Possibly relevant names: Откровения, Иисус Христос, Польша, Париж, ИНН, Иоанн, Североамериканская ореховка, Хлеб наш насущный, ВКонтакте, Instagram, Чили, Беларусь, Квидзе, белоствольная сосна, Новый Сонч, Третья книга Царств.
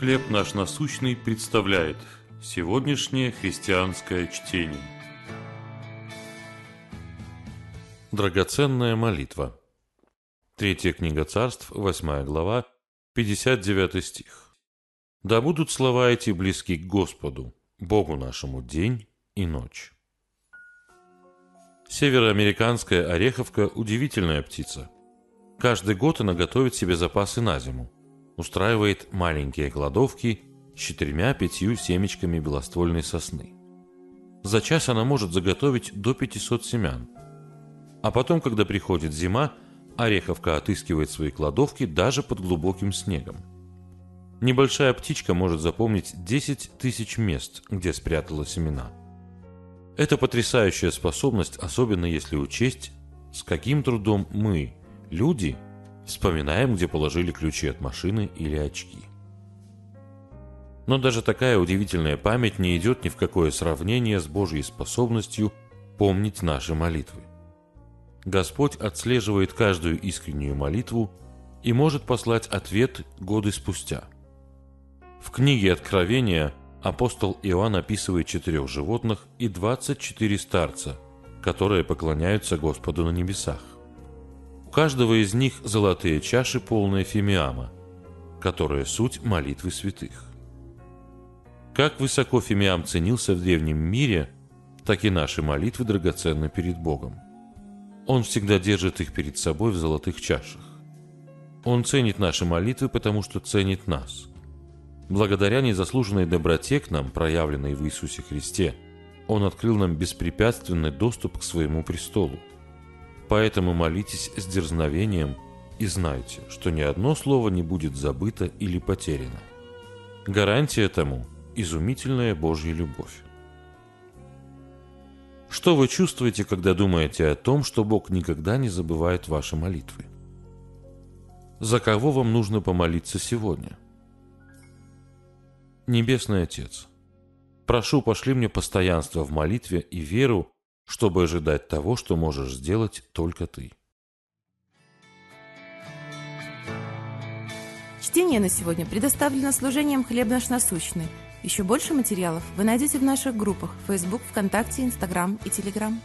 «Хлеб наш насущный» представляет сегодняшнее христианское чтение. Драгоценная молитва. Третья книга Царств, 8 глава, 59 стих. «Да будут слова эти близки к Господу, Богу нашему, день и ночь». Североамериканская ореховка – удивительная птица. Каждый год она готовит себе запасы на зиму, устраивает маленькие кладовки с 4-5 семечками белоствольной сосны. За час она может заготовить до 500 семян. А потом, когда приходит зима, ореховка отыскивает свои кладовки даже под глубоким снегом. Небольшая птичка может запомнить 10 тысяч мест, где спрятала семена. Это потрясающая способность, особенно если учесть, с каким трудом мы, люди, вспоминаем, где положили ключи от машины или очки. Но даже такая удивительная память не идет ни в какое сравнение с Божьей способностью помнить наши молитвы. Господь отслеживает каждую искреннюю молитву и может послать ответ годы спустя. В книге Откровения апостол Иоанн описывает 4 животных и 24 старца, которые поклоняются Господу на небесах. У каждого из них золотые чаши, полные фимиама, которая суть молитвы святых. Как высоко фимиам ценился в древнем мире, так и наши молитвы драгоценны перед Богом. Он всегда держит их перед собой в золотых чашах. Он ценит наши молитвы, потому что ценит нас. Благодаря незаслуженной доброте к нам, проявленной в Иисусе Христе, Он открыл нам беспрепятственный доступ к Своему престолу. Поэтому молитесь с дерзновением и знайте, что ни одно слово не будет забыто или потеряно. Гарантия тому – изумительная Божья любовь. Что вы чувствуете, когда думаете о том, что Бог никогда не забывает ваши молитвы? За кого вам нужно помолиться сегодня? Небесный Отец, прошу, пошли мне постоянство в молитве и веру, чтобы ожидать того, что можешь сделать только Ты. Чтение на сегодня предоставлено служением «Хлеб наш насущный». Еще больше материалов вы найдете в наших группах Facebook, ВКонтакте, Instagram и Telegram.